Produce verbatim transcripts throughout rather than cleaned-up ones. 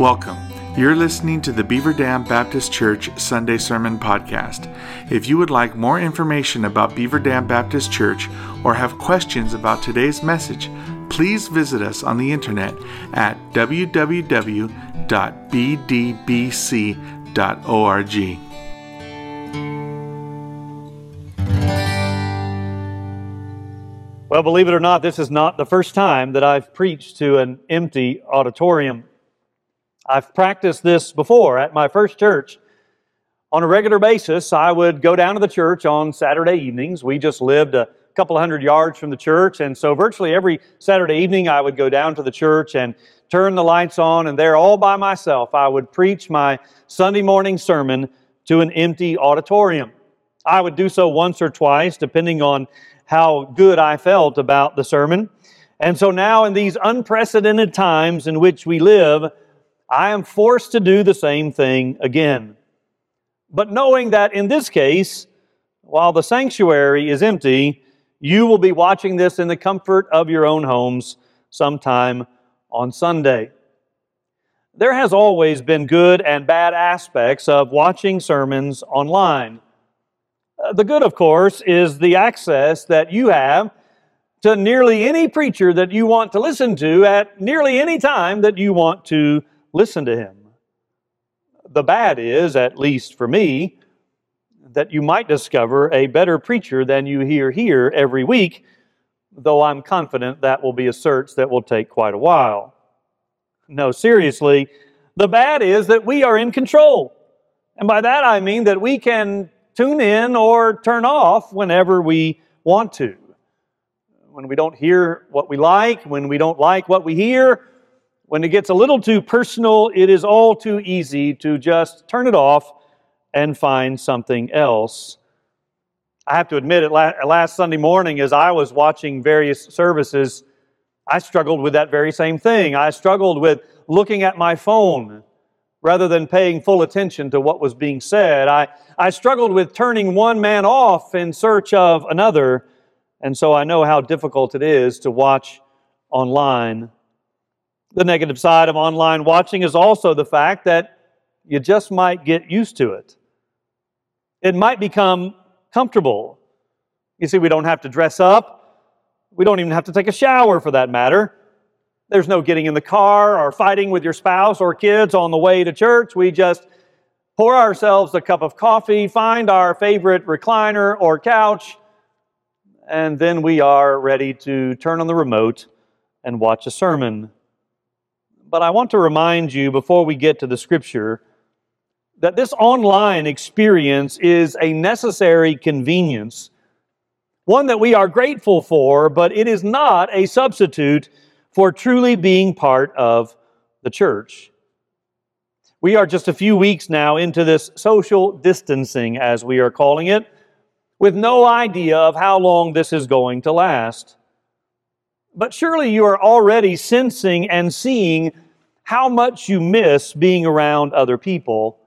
Welcome. You're listening to the Beaver Dam Baptist Church Sunday Sermon Podcast. If you would like more information about Beaver Dam Baptist Church or have questions about today's message, please visit us on the internet at w w w dot b d b c dot org. Well, believe it or not, this is not the first time that I've preached to an empty auditorium. I've practiced this before at my first church. On a regular basis, I would go down to the church on Saturday evenings. We just lived a couple hundred yards from the church, and so virtually every Saturday evening I would go down to the church and turn the lights on, and there all by myself I would preach my Sunday morning sermon to an empty auditorium. I would do so once or twice, depending on how good I felt about the sermon. And so now in these unprecedented times in which we live, I am forced to do the same thing again. But knowing that in this case, while the sanctuary is empty, you will be watching this in the comfort of your own homes sometime on Sunday. There has always been good and bad aspects of watching sermons online. The good, of course, is the access that you have to nearly any preacher that you want to listen to at nearly any time that you want to listen to him. The bad is, at least for me, that you might discover a better preacher than you hear here every week, though I'm confident that will be a search that will take quite a while. No, seriously, the bad is that we are in control. And by that I mean that we can tune in or turn off whenever we want to. When we don't hear what we like, when we don't like what we hear, when it gets a little too personal, it is all too easy to just turn it off and find something else. I have to admit, it last Sunday morning as I was watching various services, I struggled with that very same thing. I struggled with looking at my phone rather than paying full attention to what was being said. I, I struggled with turning one man off in search of another, and so I know how difficult it is to watch online. The negative side of online watching is also the fact that you just might get used to it. It might become comfortable. You see, we don't have to dress up. We don't even have to take a shower for that matter. There's no getting in the car or fighting with your spouse or kids on the way to church. We just pour ourselves a cup of coffee, find our favorite recliner or couch, and then we are ready to turn on the remote and watch a sermon. But I want to remind you before we get to the scripture that this online experience is a necessary convenience, one that we are grateful for, but it is not a substitute for truly being part of the church. We are just a few weeks now into this social distancing, as we are calling it, with no idea of how long this is going to last. But surely you are already sensing and seeing how much you miss being around other people,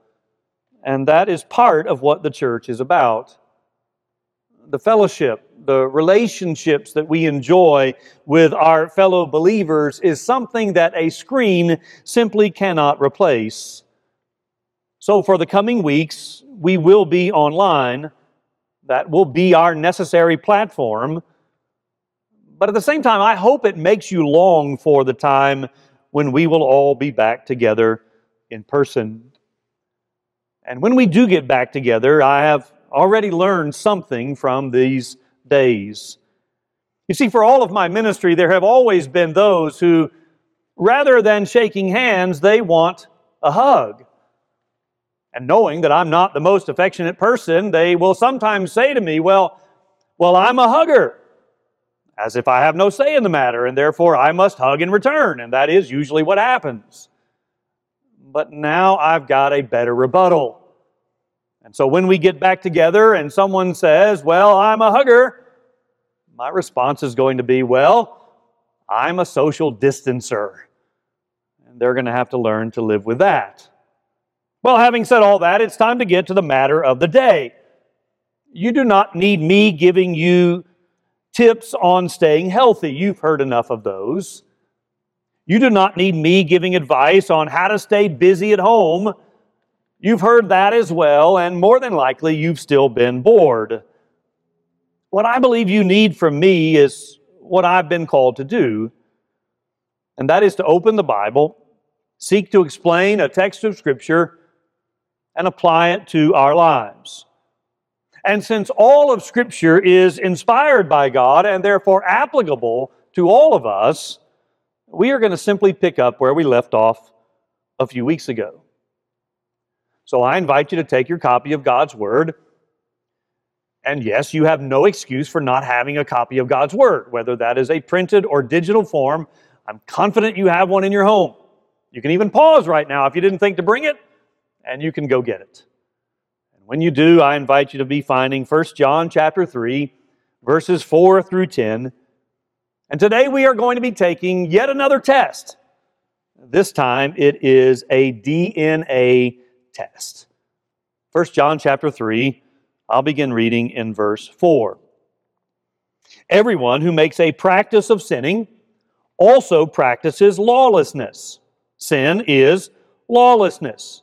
and that is part of what the church is about. The fellowship, the relationships that we enjoy with our fellow believers is something that a screen simply cannot replace. So for the coming weeks, we will be online. That will be our necessary platform. But at the same time, I hope it makes you long for the time when we will all be back together in person. And when we do get back together, I have already learned something from these days. You see, for all of my ministry, there have always been those who, rather than shaking hands, they want a hug. And knowing that I'm not the most affectionate person, they will sometimes say to me, well, well, I'm a hugger, as if I have no say in the matter, and therefore I must hug in return, and that is usually what happens. But now I've got a better rebuttal. And so when we get back together and someone says, well, I'm a hugger, my response is going to be, well, I'm a social distancer. And they're going to have to learn to live with that. Well, having said all that, it's time to get to the matter of the day. You do not need me giving you tips on staying healthy. You've heard enough of those. You do not need me giving advice on how to stay busy at home. You've heard that as well, and more than likely, you've still been bored. What I believe you need from me is what I've been called to do, and that is to open the Bible, seek to explain a text of Scripture, and apply it to our lives. And since all of Scripture is inspired by God and therefore applicable to all of us, we are going to simply pick up where we left off a few weeks ago. So I invite you to take your copy of God's Word. And yes, you have no excuse for not having a copy of God's Word, whether that is a printed or digital form. I'm confident you have one in your home. You can even pause right now if you didn't think to bring it, and you can go get it. And when you do, I invite you to be finding First John chapter three, verses four through ten. And today we are going to be taking yet another test. This time it is a D N A test. First John chapter three, I'll begin reading in verse four. Everyone who makes a practice of sinning also practices lawlessness. Sin is lawlessness.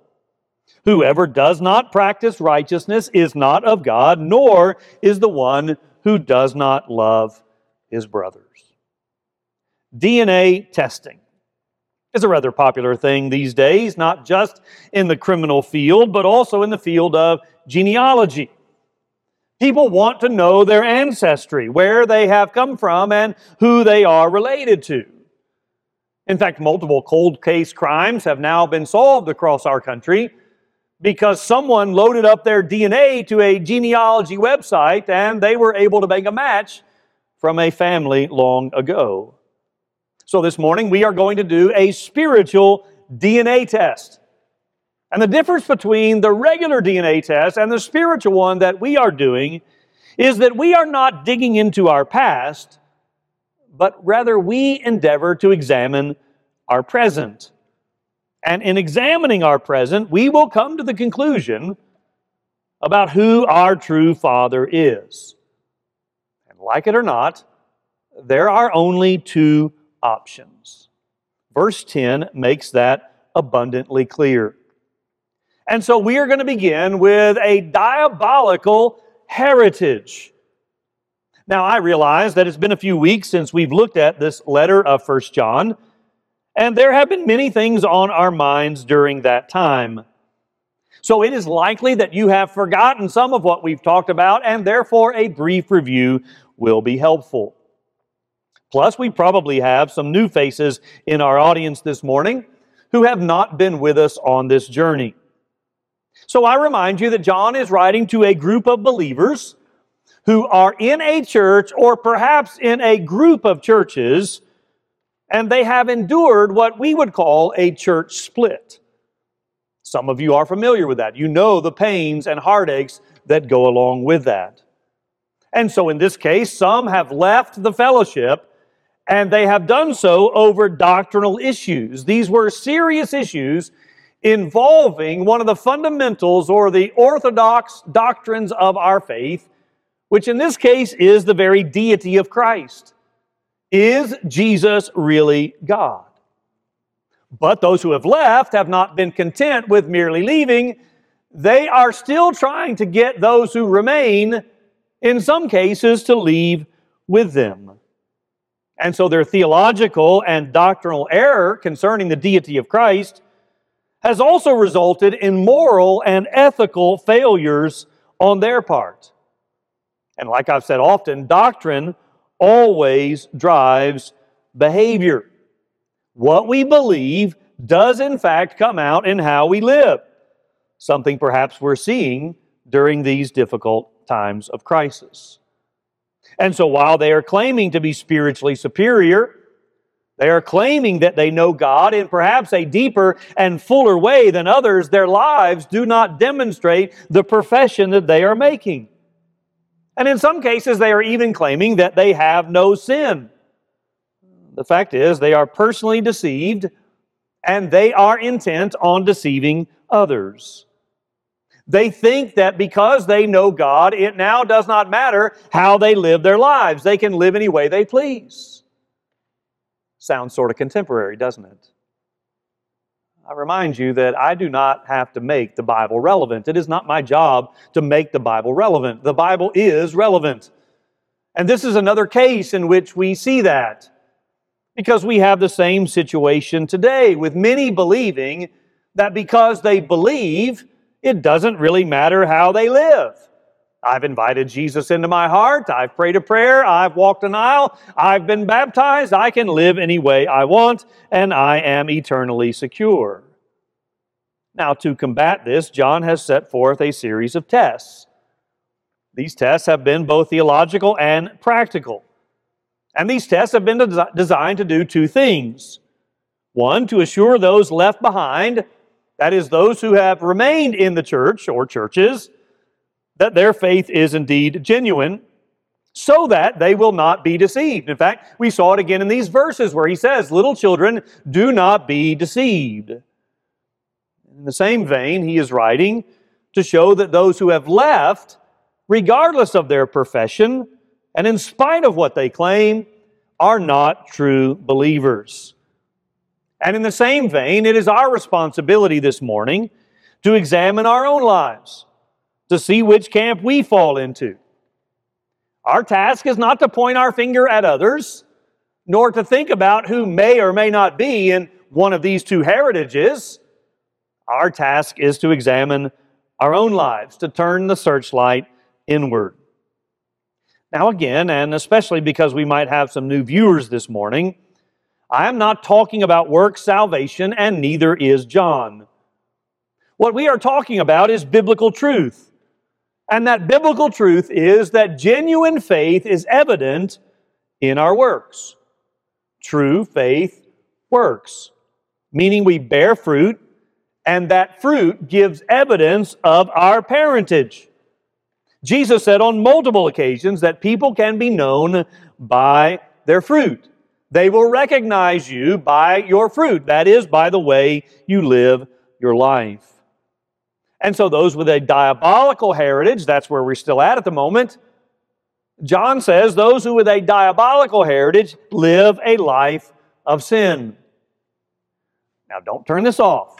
Whoever does not practice righteousness is not of God, nor is the one who does not love his brothers. D N A testing is a rather popular thing these days, not just in the criminal field, but also in the field of genealogy. People want to know their ancestry, where they have come from, and who they are related to. In fact, multiple cold case crimes have now been solved across our country because someone loaded up their D N A to a genealogy website and they were able to make a match from a family long ago. So this morning we are going to do a spiritual D N A test. And the difference between the regular D N A test and the spiritual one that we are doing is that we are not digging into our past, but rather we endeavor to examine our present. And in examining our present, we will come to the conclusion about who our true Father is. And like it or not, there are only two options. Verse ten makes that abundantly clear. And so we are going to begin with a diabolical heritage. Now, I realize that it's been a few weeks since we've looked at this letter of First John, and there have been many things on our minds during that time. So it is likely that you have forgotten some of what we've talked about, and therefore a brief review will be helpful. Plus, we probably have some new faces in our audience this morning who have not been with us on this journey. So I remind you that John is writing to a group of believers who are in a church or perhaps in a group of churches, and they have endured what we would call a church split. Some of you are familiar with that. You know the pains and heartaches that go along with that. And so in this case, some have left the fellowship, and they have done so over doctrinal issues. These were serious issues involving one of the fundamentals or the orthodox doctrines of our faith, which in this case is the very deity of Christ. Is Jesus really God? But those who have left have not been content with merely leaving. They are still trying to get those who remain, in some cases, to leave with them. And so their theological and doctrinal error concerning the deity of Christ has also resulted in moral and ethical failures on their part. And like I've said often, doctrine always drives behavior. What we believe does in fact come out in how we live, something perhaps we're seeing during these difficult times of crisis. And so while they are claiming to be spiritually superior, they are claiming that they know God in perhaps a deeper and fuller way than others, their lives do not demonstrate the profession that they are making. And in some cases, they are even claiming that they have no sin. The fact is, they are personally deceived, and they are intent on deceiving others. They think that because they know God, it now does not matter how they live their lives. They can live any way they please. Sounds sort of contemporary, doesn't it? I remind you that I do not have to make the Bible relevant. It is not my job to make the Bible relevant. The Bible is relevant. And this is another case in which we see that, because we have the same situation today with many believing that because they believe, it doesn't really matter how they live. I've invited Jesus into my heart, I've prayed a prayer, I've walked an aisle, I've been baptized, I can live any way I want, and I am eternally secure. Now, to combat this, John has set forth a series of tests. These tests have been both theological and practical. And these tests have been des- designed to do two things. One, to assure those left behind, that is, those who have remained in the church or churches, that their faith is indeed genuine, so that they will not be deceived. In fact, we saw it again in these verses where he says, little children, do not be deceived. In the same vein, he is writing to show that those who have left, regardless of their profession, and in spite of what they claim, are not true believers. And in the same vein, it is our responsibility this morning to examine our own lives, to see which camp we fall into. Our task is not to point our finger at others, nor to think about who may or may not be in one of these two heritages. Our task is to examine our own lives, to turn the searchlight inward. Now again, and especially because we might have some new viewers this morning, I am not talking about works salvation, and neither is John. What we are talking about is biblical truth. And that biblical truth is that genuine faith is evident in our works. True faith works, meaning we bear fruit, and that fruit gives evidence of our parentage. Jesus said on multiple occasions that people can be known by their fruit. They will recognize you by your fruit, that is, by the way you live your life. And so those with a diabolical heritage, that's where we're still at at the moment, John says those who with a diabolical heritage live a life of sin. Now don't turn this off.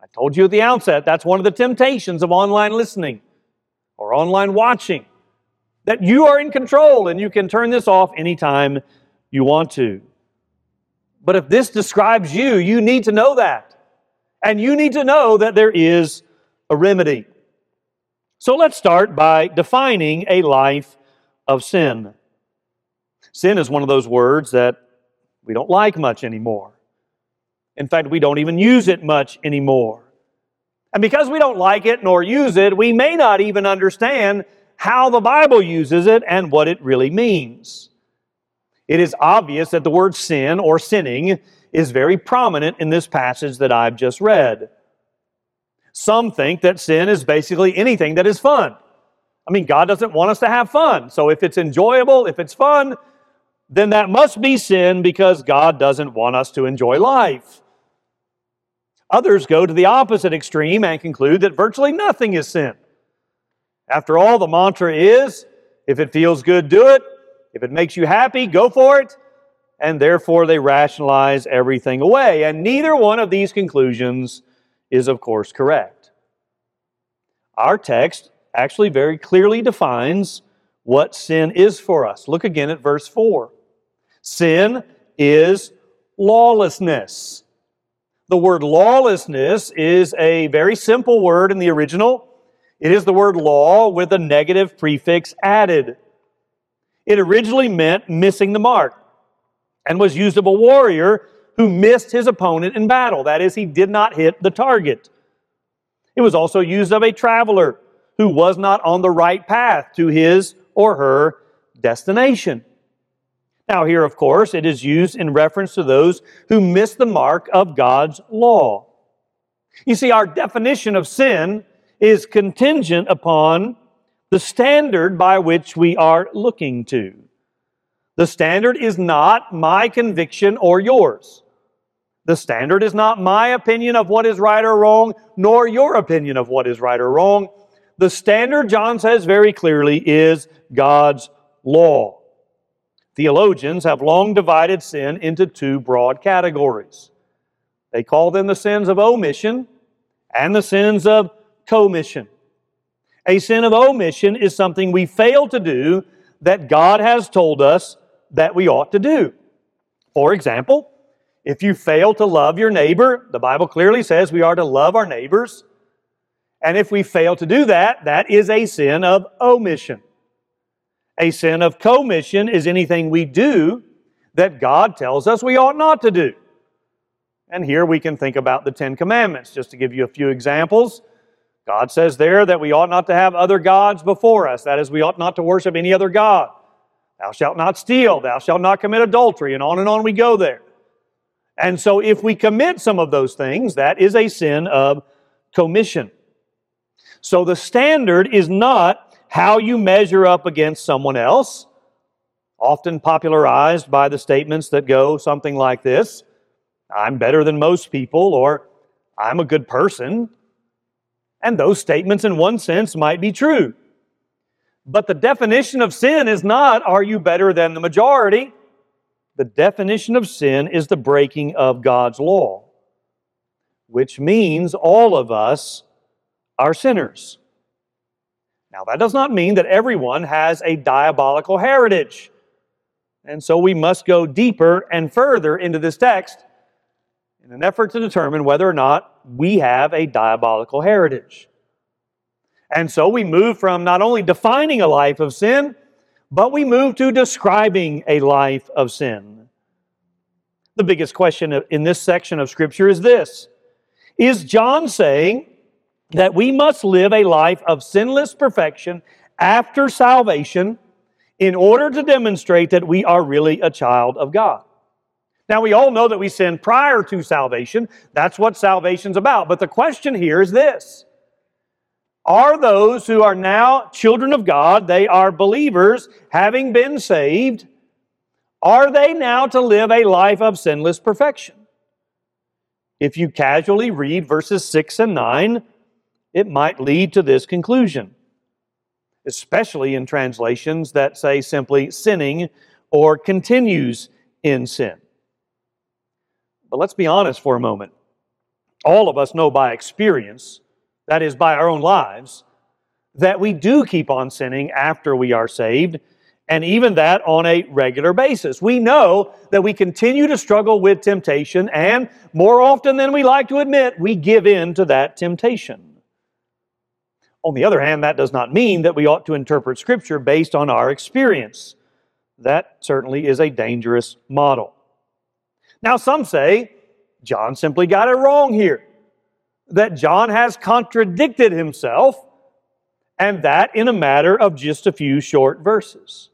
I told you at the outset, that's one of the temptations of online listening or online watching, that you are in control and you can turn this off anytime you want to. But if this describes you, you need to know that. And you need to know that there is a remedy. So let's start by defining a life of sin. Sin is one of those words that we don't like much anymore. In fact, we don't even use it much anymore. And because we don't like it nor use it, we may not even understand how the Bible uses it and what it really means. It is obvious that the word sin or sinning is very prominent in this passage that I've just read. Some think that sin is basically anything that is fun. I mean, God doesn't want us to have fun. So if it's enjoyable, if it's fun, then that must be sin because God doesn't want us to enjoy life. Others go to the opposite extreme and conclude that virtually nothing is sin. After all, the mantra is, if it feels good, do it. If it makes you happy, go for it. And therefore they rationalize everything away. And neither one of these conclusions is, of course, correct. Our text actually very clearly defines what sin is for us. Look again at verse four. Sin is lawlessness. The word lawlessness is a very simple word in the original. It is the word law with a negative prefix added. It originally meant missing the mark and was used of a warrior who missed his opponent in battle. That is, he did not hit the target. It was also used of a traveler who was not on the right path to his or her destination. Now here, of course, it is used in reference to those who miss the mark of God's law. You see, our definition of sin is contingent upon the standard by which we are looking to. The standard is not my conviction or yours. The standard is not my opinion of what is right or wrong, nor your opinion of what is right or wrong. The standard, John says very clearly, is God's law. Theologians have long divided sin into two broad categories. They call them the sins of omission and the sins of commission. A sin of omission is something we fail to do that God has told us that we ought to do. For example, if you fail to love your neighbor, the Bible clearly says we are to love our neighbors. And if we fail to do that, that is a sin of omission. A sin of commission is anything we do that God tells us we ought not to do. And here we can think about the Ten Commandments, just to give you a few examples. God says there that we ought not to have other gods before us. That is, we ought not to worship any other god. Thou shalt not steal, thou shalt not commit adultery, and on and on we go there. And so if we commit some of those things, that is a sin of commission. So the standard is not how you measure up against someone else, often popularized by the statements that go something like this: I'm better than most people, or I'm a good person. And those statements in one sense might be true. But the definition of sin is not, are you better than the majority? The definition of sin is the breaking of God's law, which means all of us are sinners. Now, that does not mean that everyone has a diabolical heritage. And so we must go deeper and further into this text in an effort to determine whether or not we have a diabolical heritage. And so we move from not only defining a life of sin, but we move to describing a life of sin. The biggest question in this section of Scripture is this: is John saying that we must live a life of sinless perfection after salvation in order to demonstrate that we are really a child of God? Now, we all know that we sin prior to salvation. That's what salvation's about. But the question here is this: are those who are now children of God, they are believers, having been saved, are they now to live a life of sinless perfection? If you casually read verses six and nine, it might lead to this conclusion, especially in translations that say simply sinning or continues in sin. But let's be honest for a moment. All of us know by experience, that is by our own lives, that we do keep on sinning after we are saved, and even that on a regular basis. We know that we continue to struggle with temptation, and more often than we like to admit, we give in to that temptation. On the other hand, that does not mean that we ought to interpret Scripture based on our experience. That certainly is a dangerous model. Now, some say John simply got it wrong here, that John has contradicted himself, and that in a matter of just a few short verses.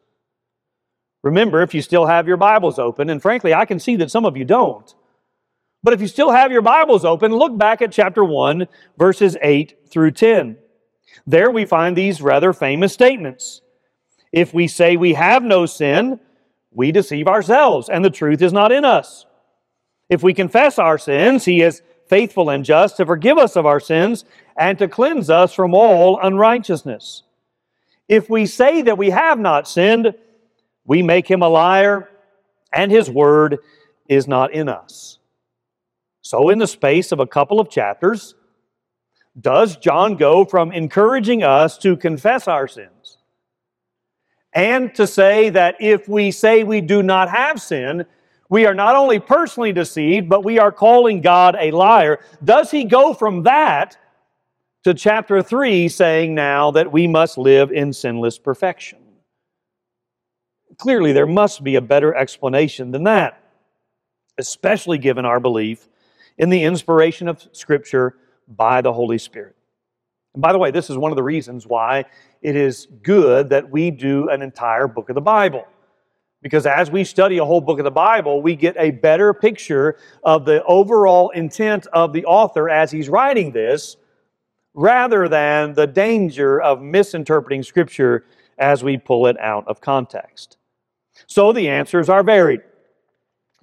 Remember, if you still have your Bibles open, and frankly, I can see that some of you don't, but if you still have your Bibles open, look back at chapter one, verses eight through ten. There we find these rather famous statements. If we say we have no sin, we deceive ourselves, and the truth is not in us. If we confess our sins, He is faithful and just to forgive us of our sins and to cleanse us from all unrighteousness. If we say that we have not sinned, we make Him a liar, and His word is not in us. So in the space of a couple of chapters, does John go from encouraging us to confess our sins and to say that if we say we do not have sin, we are not only personally deceived, but we are calling God a liar. Does he go from that to chapter three saying now that we must live in sinless perfection? Clearly, there must be a better explanation than that, especially given our belief in the inspiration of Scripture by the Holy Spirit. And by the way, this is one of the reasons why it is good that we do an entire book of the Bible. Because as we study a whole book of the Bible, we get a better picture of the overall intent of the author as he's writing this, rather than the danger of misinterpreting Scripture as we pull it out of context. So the answers are varied.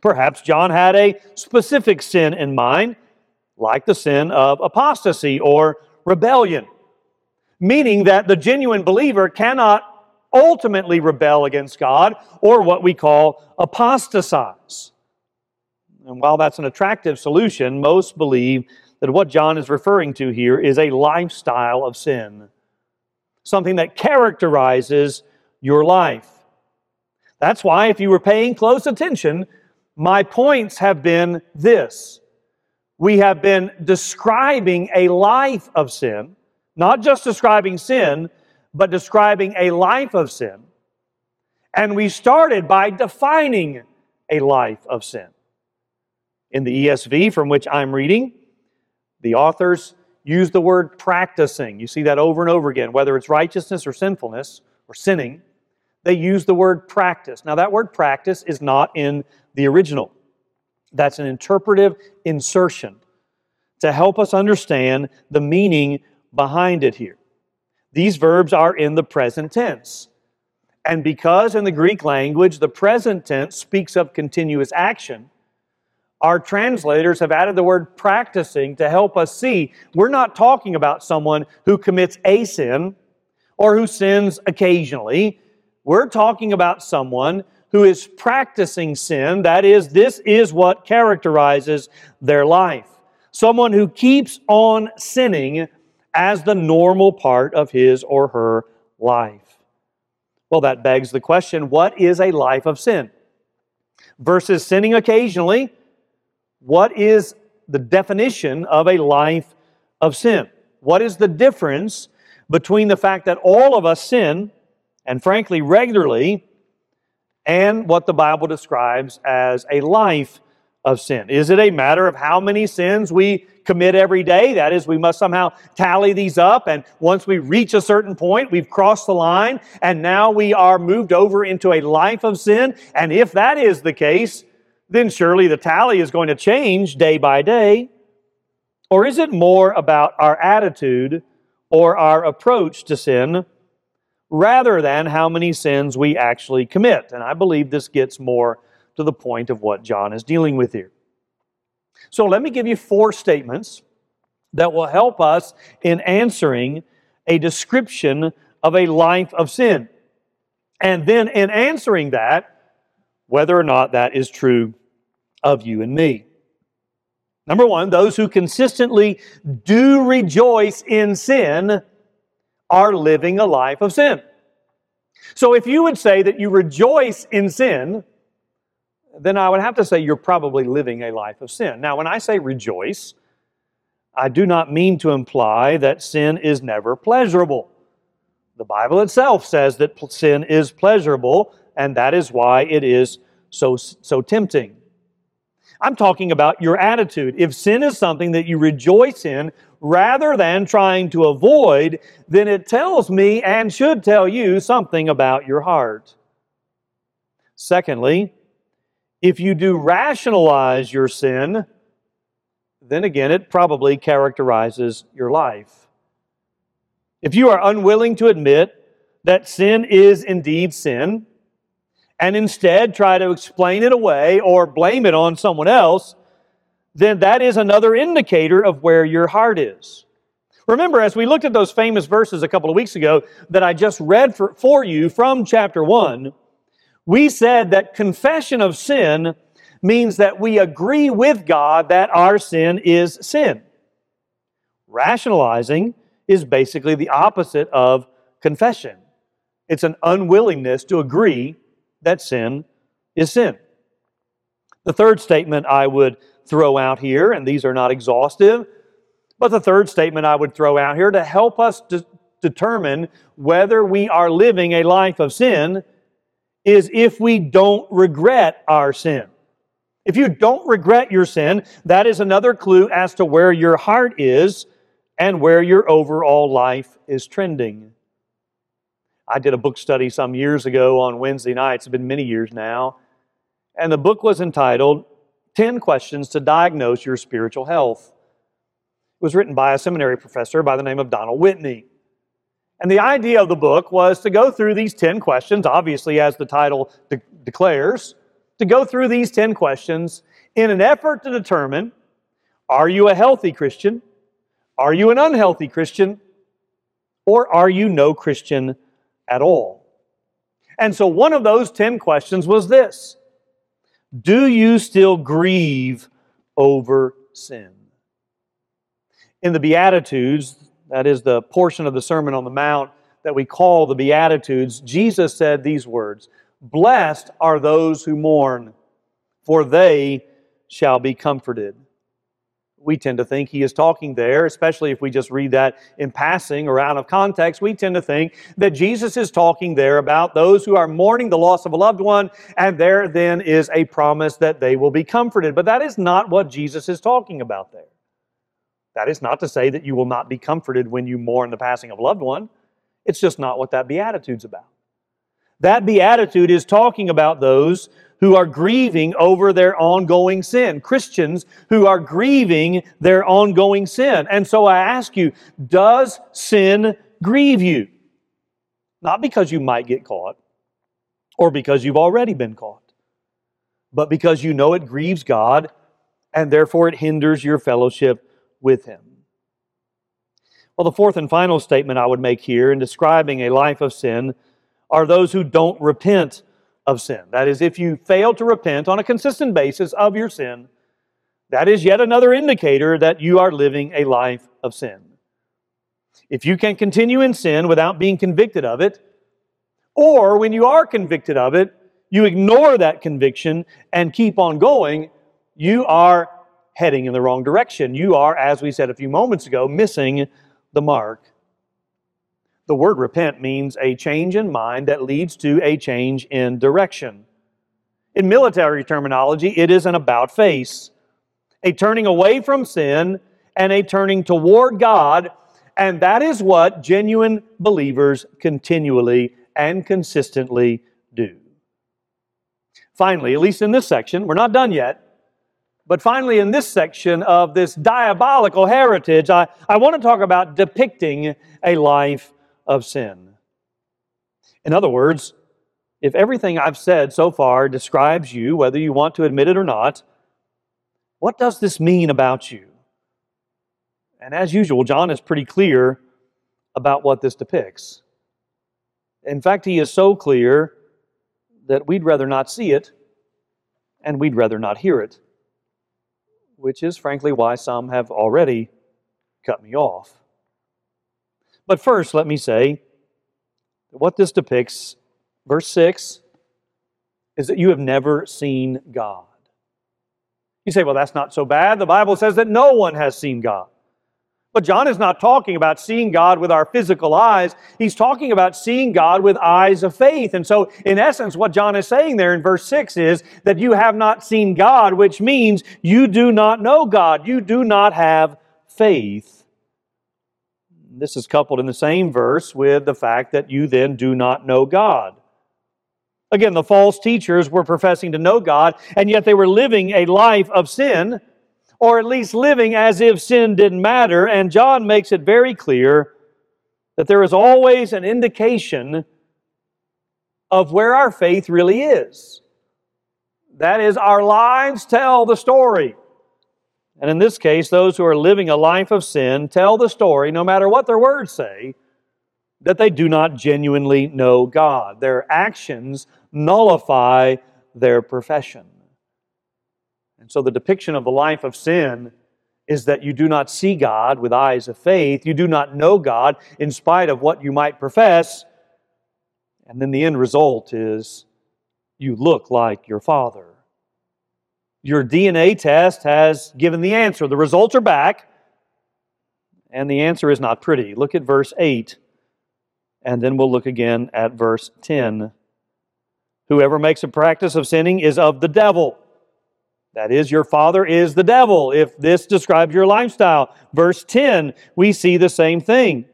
Perhaps John had a specific sin in mind, like the sin of apostasy or rebellion, meaning that the genuine believer cannot ultimately rebel against God or what we call apostatize. And while that's an attractive solution, most believe that what John is referring to here is a lifestyle of sin, something that characterizes your life. That's why, if you were paying close attention, my points have been this. We have been describing a life of sin, not just describing sin, but describing a life of sin. And we started by defining a life of sin. In the E S V, from which I'm reading, the authors use the word practicing. You see that over and over again, whether it's righteousness or sinfulness or sinning. They use the word practice. Now, that word practice is not in the original. That's an interpretive insertion to help us understand the meaning behind it here. These verbs are in the present tense. And because in the Greek language, the present tense speaks of continuous action, our translators have added the word practicing to help us see we're not talking about someone who commits a sin or who sins occasionally. We're talking about someone who is practicing sin. That is, this is what characterizes their life. Someone who keeps on sinning as the normal part of his or her life. Well, that begs the question, what is a life of sin? Versus sinning occasionally, what is the definition of a life of sin? What is the difference between the fact that all of us sin, and frankly, regularly, and what the Bible describes as a life of sin? Is it a matter of how many sins we commit every day? That is, we must somehow tally these up, and once we reach a certain point, we've crossed the line, and now we are moved over into a life of sin. And if that is the case, then surely the tally is going to change day by day. Or is it more about our attitude or our approach to sin rather than how many sins we actually commit? And I believe this gets more to the point of what John is dealing with here. So let me give you four statements that will help us in answering a description of a life of sin. And then in answering that, whether or not that is true of you and me. Number one, those who consistently do rejoice in sin are living a life of sin. So if you would say that you rejoice in sin, then I would have to say you're probably living a life of sin. Now, when I say rejoice, I do not mean to imply that sin is never pleasurable. The Bible itself says that sin is pleasurable, and that is why it is so, so tempting. I'm talking about your attitude. If sin is something that you rejoice in rather than trying to avoid, then it tells me and should tell you something about your heart. Secondly, if you do rationalize your sin, then again, it probably characterizes your life. If you are unwilling to admit that sin is indeed sin, and instead try to explain it away or blame it on someone else, then that is another indicator of where your heart is. Remember, as we looked at those famous verses a couple of weeks ago that I just read for, for you from chapter one, we said that confession of sin means that we agree with God that our sin is sin. Rationalizing is basically the opposite of confession. It's an unwillingness to agree that sin is sin. The third statement I would throw out here, and these are not exhaustive, but the third statement I would throw out here to help us de- determine whether we are living a life of sin is if we don't regret our sin. If you don't regret your sin, that is another clue as to where your heart is and where your overall life is trending. I did a book study some years ago on Wednesday nights, it's been many years now, and the book was entitled Ten Questions to Diagnose Your Spiritual Health. It was written by a seminary professor by the name of Donald Whitney. And the idea of the book was to go through these ten questions, obviously as the title de- declares, to go through these ten questions in an effort to determine, are you a healthy Christian? Are you an unhealthy Christian? Or are you no Christian at all? And so one of those ten questions was this: do you still grieve over sin? In the Beatitudes, that is the portion of the Sermon on the Mount that we call the Beatitudes, Jesus said these words, "Blessed are those who mourn, for they shall be comforted." We tend to think he is talking there, especially if we just read that in passing or out of context. We tend to think that Jesus is talking there about those who are mourning the loss of a loved one, and there then is a promise that they will be comforted. But that is not what Jesus is talking about there. That is not to say that you will not be comforted when you mourn the passing of a loved one. It's just not what that beatitude's about. That beatitude is talking about those who are grieving over their ongoing sin. Christians who are grieving their ongoing sin. And so I ask you, does sin grieve you? Not because you might get caught or because you've already been caught, but because you know it grieves God and therefore it hinders your fellowship with Him. Well, the fourth and final statement I would make here in describing a life of sin are those who don't repent of sin. That is, if you fail to repent on a consistent basis of your sin, that is yet another indicator that you are living a life of sin. If you can continue in sin without being convicted of it, or when you are convicted of it, you ignore that conviction and keep on going, you are heading in the wrong direction. You are, as we said a few moments ago, missing the mark. The word repent means a change in mind that leads to a change in direction. In military terminology, it is an about face, a turning away from sin and a turning toward God, and that is what genuine believers continually and consistently do. Finally, at least in this section, we're not done yet, but finally in this section of this diabolical heritage, I, I want to talk about depicting a life of sin. In other words, if everything I've said so far describes you, whether you want to admit it or not, what does this mean about you? And as usual, John is pretty clear about what this depicts. In fact, he is so clear that we'd rather not see it and we'd rather not hear it, which is frankly why some have already cut me off. But first, let me say what this depicts, verse six, is that you have never seen God. You say, well, that's not so bad. The Bible says that no one has seen God. But John is not talking about seeing God with our physical eyes. He's talking about seeing God with eyes of faith. And so, in essence, what John is saying there in verse six is that you have not seen God, which means you do not know God. You do not have faith. This is coupled in the same verse with the fact that you then do not know God. Again, the false teachers were professing to know God, and yet they were living a life of sin, or at least living as if sin didn't matter. And John makes it very clear that there is always an indication of where our faith really is. That is, our lives tell the story. And in this case, those who are living a life of sin tell the story, no matter what their words say, that they do not genuinely know God. Their actions nullify their profession. And so the depiction of the life of sin is that you do not see God with eyes of faith. You do not know God in spite of what you might profess. And then the end result is you look like your father. Your D N A test has given the answer. The results are back, and the answer is not pretty. Look at verse eight, and then we'll look again at verse ten. Whoever makes a practice of sinning is of the devil. That is, your father is the devil, if this describes your lifestyle. Verse ten, we see the same thing.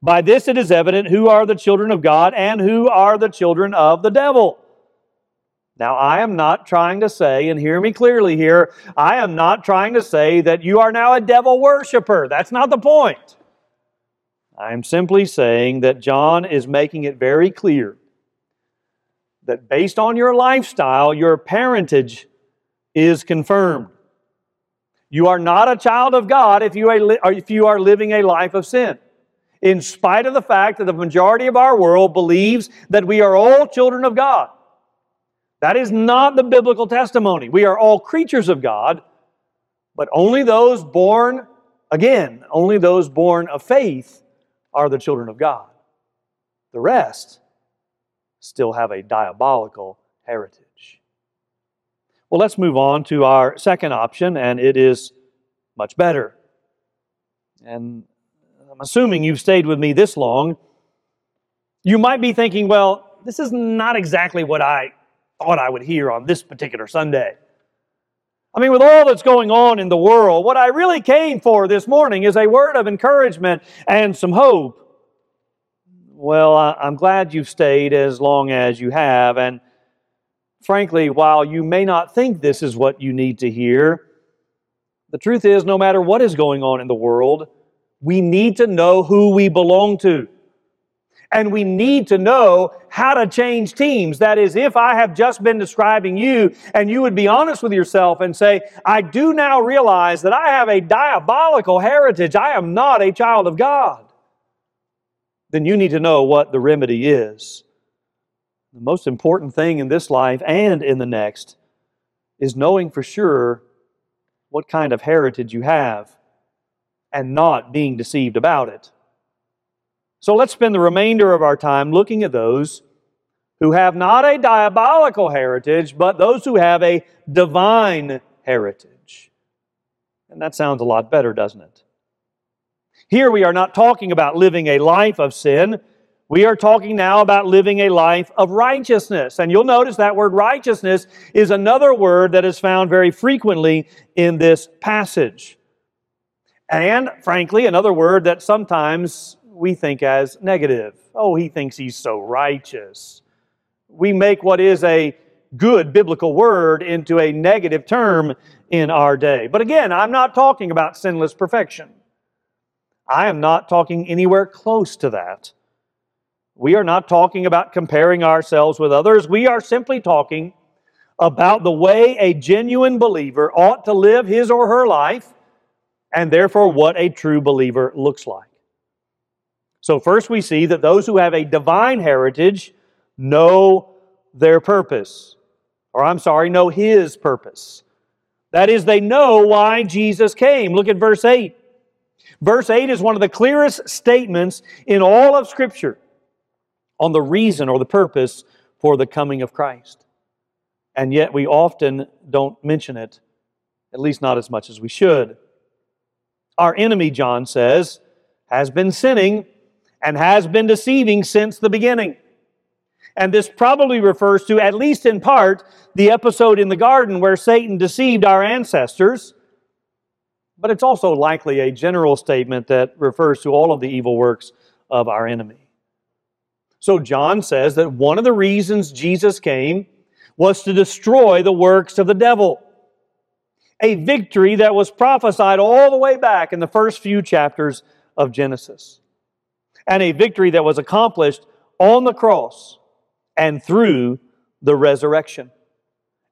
By this it is evident who are the children of God and who are the children of the devil. Now, I am not trying to say, and hear me clearly here, I am not trying to say that you are now a devil worshiper. That's not the point. I'm simply saying that John is making it very clear that based on your lifestyle, your parentage is confirmed. You are not a child of God if you are, if you are living a life of sin. In spite of the fact that the majority of our world believes that we are all children of God. That is not the biblical testimony. We are all creatures of God, but only those born again, only those born of faith are the children of God. The rest still have a diabolical heritage. Well, let's move on to our second option, and it is much better. And I'm assuming you've stayed with me this long. You might be thinking, well, this is not exactly what I thought I would hear on this particular Sunday. I mean, with all that's going on in the world, what I really came for this morning is a word of encouragement and some hope. Well, I'm glad you've stayed as long as you have, and frankly, while you may not think this is what you need to hear, the truth is, no matter what is going on in the world, we need to know who we belong to. And we need to know how to change teams. That is, if I have just been describing you and you would be honest with yourself and say, I do now realize that I have a diabolical heritage. I am not a child of God. Then you need to know what the remedy is. The most important thing in this life and in the next is knowing for sure what kind of heritage you have and not being deceived about it. So let's spend the remainder of our time looking at those who have not a diabolical heritage, but those who have a divine heritage. And that sounds a lot better, doesn't it? Here we are not talking about living a life of sin. We are talking now about living a life of righteousness. And you'll notice that word righteousness is another word that is found very frequently in this passage. And, frankly, another word that sometimes we think as negative. Oh, he thinks he's so righteous. We make what is a good biblical word into a negative term in our day. But again, I'm not talking about sinless perfection. I am not talking anywhere close to that. We are not talking about comparing ourselves with others. We are simply talking about the way a genuine believer ought to live his or her life, and therefore what a true believer looks like. So first we see that those who have a divine heritage know their purpose. Or I'm sorry, know His purpose. That is, they know why Jesus came. Look at verse eight. Verse eight is one of the clearest statements in all of Scripture on the reason or the purpose for the coming of Christ. And yet we often don't mention it, at least not as much as we should. Our enemy, John says, has been sinning and has been deceiving since the beginning. And this probably refers to, at least in part, the episode in the garden where Satan deceived our ancestors. But it's also likely a general statement that refers to all of the evil works of our enemy. So John says that one of the reasons Jesus came was to destroy the works of the devil. A victory that was prophesied all the way back in the first few chapters of Genesis. And a victory that was accomplished on the cross and through the resurrection.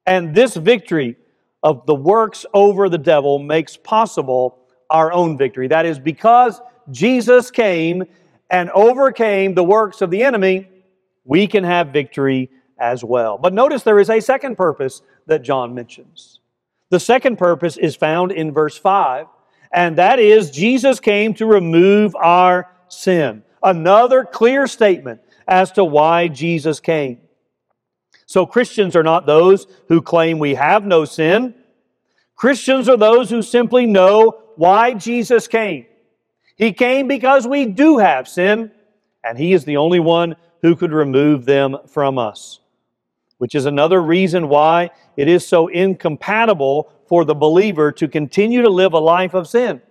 And this victory of the works over the devil makes possible our own victory. That is, because Jesus came and overcame the works of the enemy, we can have victory as well. But notice there is a second purpose that John mentions. The second purpose is found in verse five. And that is, Jesus came to remove our sin. Another clear statement as to why Jesus came. So Christians are not those who claim we have no sin, Christians are those who simply know why Jesus came. He came because we do have sin, and He is the only one who could remove them from us, which is another reason why it is so incompatible for the believer to continue to live a life of sin.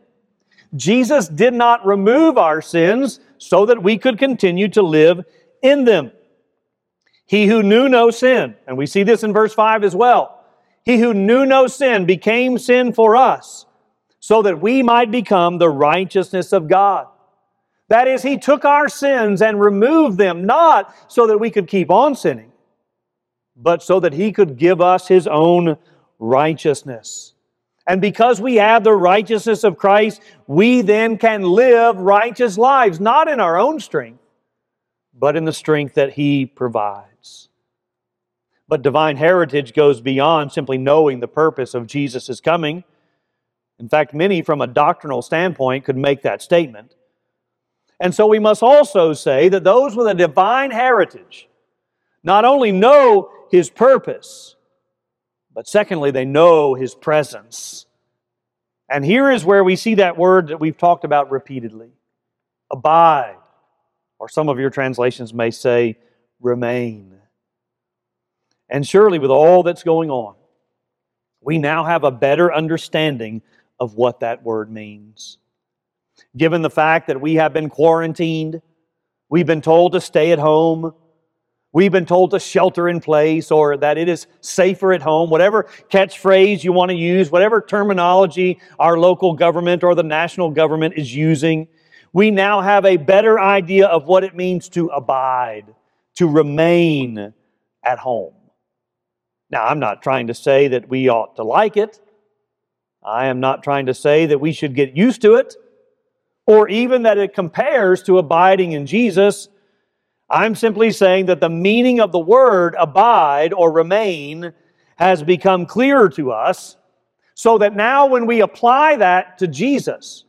Jesus did not remove our sins so that we could continue to live in them. He who knew no sin, and we see this in verse five as well, He who knew no sin became sin for us so that we might become the righteousness of God. That is, He took our sins and removed them, not so that we could keep on sinning, but so that He could give us His own righteousness. And because we have the righteousness of Christ, we then can live righteous lives, not in our own strength, but in the strength that He provides. But divine heritage goes beyond simply knowing the purpose of Jesus' coming. In fact, many from a doctrinal standpoint could make that statement. And so we must also say that those with a divine heritage not only know His purpose, but secondly, they know His presence. And here is where we see that word that we've talked about repeatedly. Abide. Or some of your translations may say, remain. And surely with all that's going on, we now have a better understanding of what that word means. Given the fact that we have been quarantined, we've been told to stay at home, we've been told to shelter in place, or that it is safer at home, whatever catchphrase you want to use, whatever terminology our local government or the national government is using, we now have a better idea of what it means to abide, to remain at home. Now, I'm not trying to say that we ought to like it. I am not trying to say that we should get used to it, or even that it compares to abiding in Jesus. I'm simply saying that the meaning of the word abide or remain has become clearer to us, so that now when we apply that to Jesus,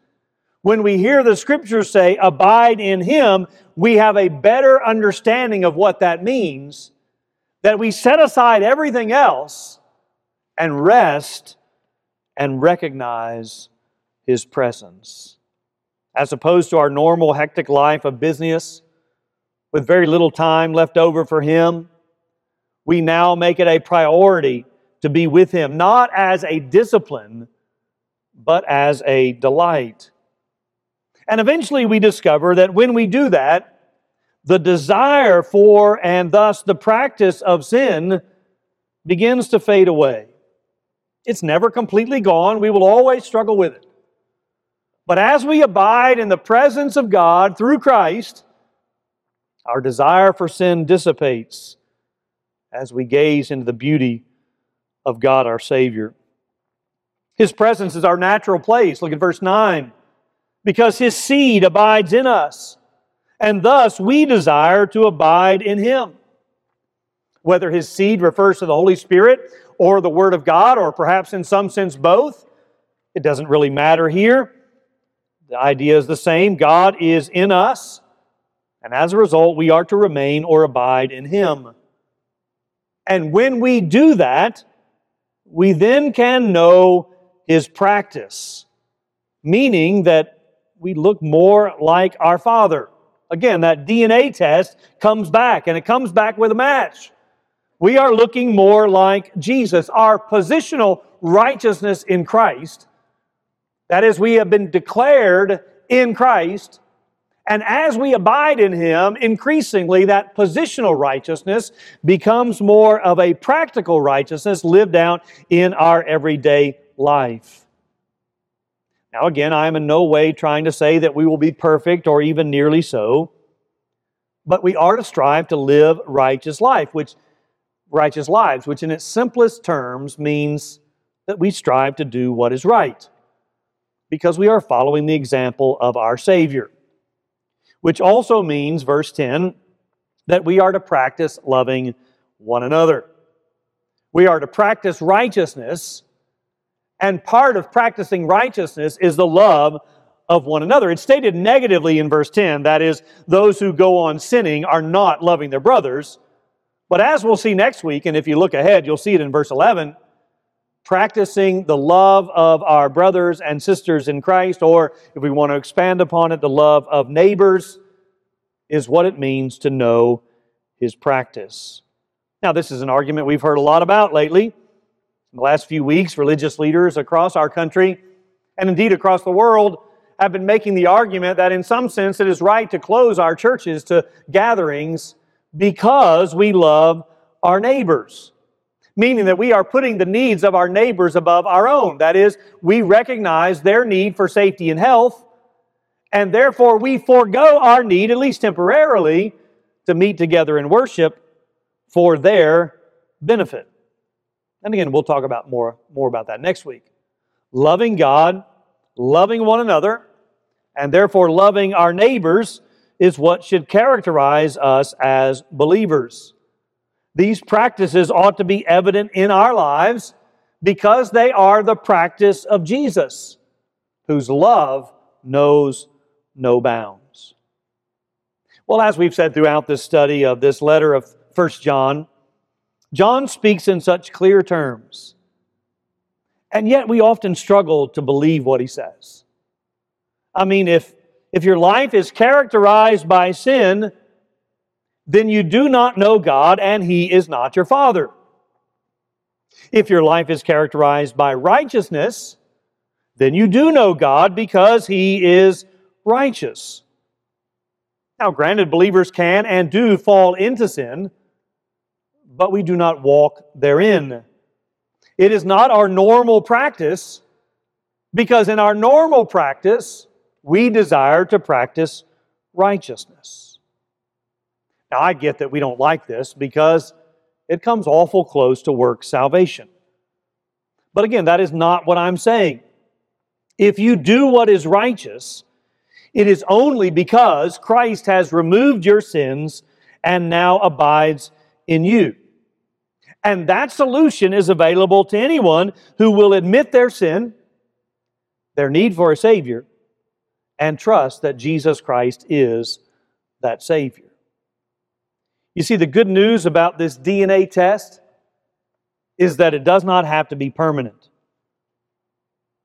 when we hear the Scriptures say abide in Him, we have a better understanding of what that means, that we set aside everything else and rest and recognize His presence. As opposed to our normal hectic life of business, with very little time left over for Him, we now make it a priority to be with Him, not as a discipline, but as a delight. And eventually we discover that when we do that, the desire for and thus the practice of sin begins to fade away. It's never completely gone. We will always struggle with it. But as we abide in the presence of God through Christ, our desire for sin dissipates as we gaze into the beauty of God our Savior. His presence is our natural place. Look at verse nine. Because His seed abides in us, and thus we desire to abide in Him. Whether His seed refers to the Holy Spirit or the Word of God, or perhaps in some sense both, it doesn't really matter here. The idea is the same. God is in us. And as a result, we are to remain or abide in Him. And when we do that, we then can know His practice, meaning that we look more like our Father. Again, that D N A test comes back, and it comes back with a match. We are looking more like Jesus. Our positional righteousness in Christ, that is, we have been declared in Christ. And as we abide in Him, increasingly that positional righteousness becomes more of a practical righteousness lived out in our everyday life. Now again, I am in no way trying to say that we will be perfect or even nearly so, but we are to strive to live righteous life, which righteous lives, which in its simplest terms means that we strive to do what is right, because we are following the example of our Savior. Which also means, verse ten, that we are to practice loving one another. We are to practice righteousness, and part of practicing righteousness is the love of one another. It's stated negatively in verse ten, that is, those who go on sinning are not loving their brothers. But as we'll see next week, and if you look ahead, you'll see it in verse eleven, practicing the love of our brothers and sisters in Christ, or if we want to expand upon it, the love of neighbors, is what it means to know His practice. Now, this is an argument we've heard a lot about lately. In the last few weeks, religious leaders across our country, and indeed across the world, have been making the argument that in some sense it is right to close our churches to gatherings because we love our neighbors, meaning that we are putting the needs of our neighbors above our own. That is, we recognize their need for safety and health, and therefore we forego our need, at least temporarily, to meet together in worship for their benefit. And again, we'll talk about more, more about that next week. Loving God, loving one another, and therefore loving our neighbors is what should characterize us as believers. These practices ought to be evident in our lives because they are the practice of Jesus, whose love knows no bounds. Well, as we've said throughout this study of this letter of First John, John speaks in such clear terms, and yet we often struggle to believe what he says. I mean, if, if your life is characterized by sin, then you do not know God and He is not your Father. If your life is characterized by righteousness, then you do know God because He is righteous. Now, granted, believers can and do fall into sin, but we do not walk therein. It is not our normal practice, because in our normal practice, we desire to practice righteousness. Now, I get that we don't like this because it comes awful close to works salvation. But again, that is not what I'm saying. If you do what is righteous, it is only because Christ has removed your sins and now abides in you. And that solution is available to anyone who will admit their sin, their need for a Savior, and trust that Jesus Christ is that Savior. You see, the good news about this D N A test is that it does not have to be permanent.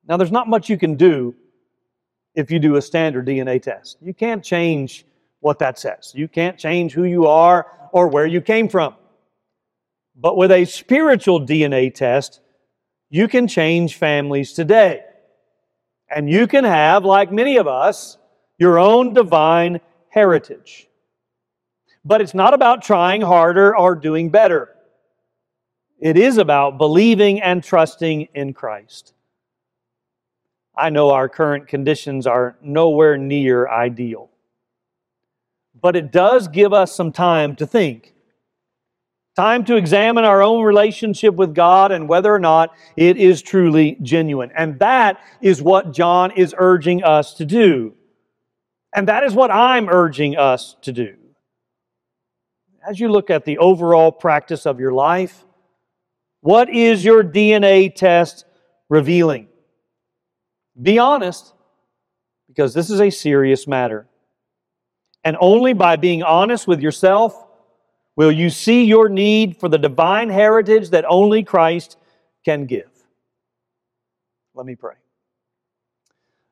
Now, there's not much you can do if you do a standard D N A test. You can't change what that says. You can't change who you are or where you came from. But with a spiritual D N A test, you can change families today. And you can have, like many of us, your own divine heritage. But it's not about trying harder or doing better. It is about believing and trusting in Christ. I know our current conditions are nowhere near ideal. But it does give us some time to think. Time to examine our own relationship with God and whether or not it is truly genuine. And that is what John is urging us to do. And that is what I'm urging us to do. As you look at the overall practice of your life, what is your D N A test revealing? Be honest, because this is a serious matter. And only by being honest with yourself will you see your need for the divine heritage that only Christ can give. Let me pray.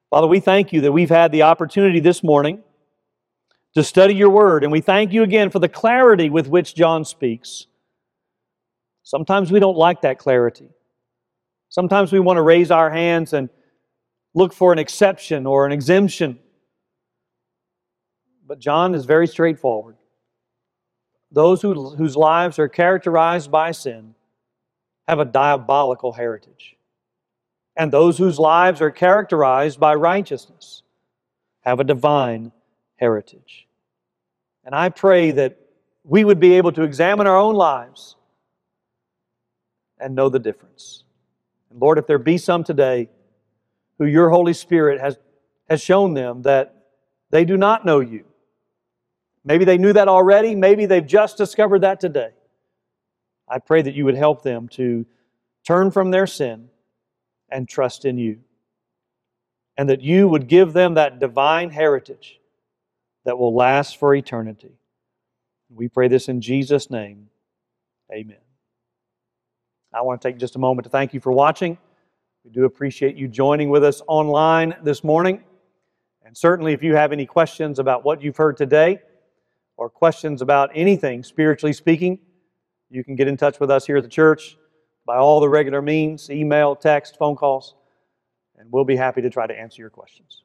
Father, we thank you that we've had the opportunity this morning to study your word, and we thank you again for the clarity with which John speaks. Sometimes we don't like that clarity. Sometimes we want to raise our hands and look for an exception or an exemption. But John is very straightforward. Those who, whose lives are characterized by sin have a diabolical heritage. And those whose lives are characterized by righteousness have a divine heritage. And I pray that we would be able to examine our own lives and know the difference. And Lord, if there be some today who your Holy Spirit has, has shown them that they do not know you, maybe they knew that already. Maybe they've just discovered that today. I pray that you would help them to turn from their sin and trust in you. And that you would give them that divine heritage that will last for eternity. We pray this in Jesus' name. Amen. I want to take just a moment to thank you for watching. We do appreciate you joining with us online this morning. And certainly if you have any questions about what you've heard today or questions about anything spiritually speaking, you can get in touch with us here at the church by all the regular means, email, text, phone calls, and we'll be happy to try to answer your questions.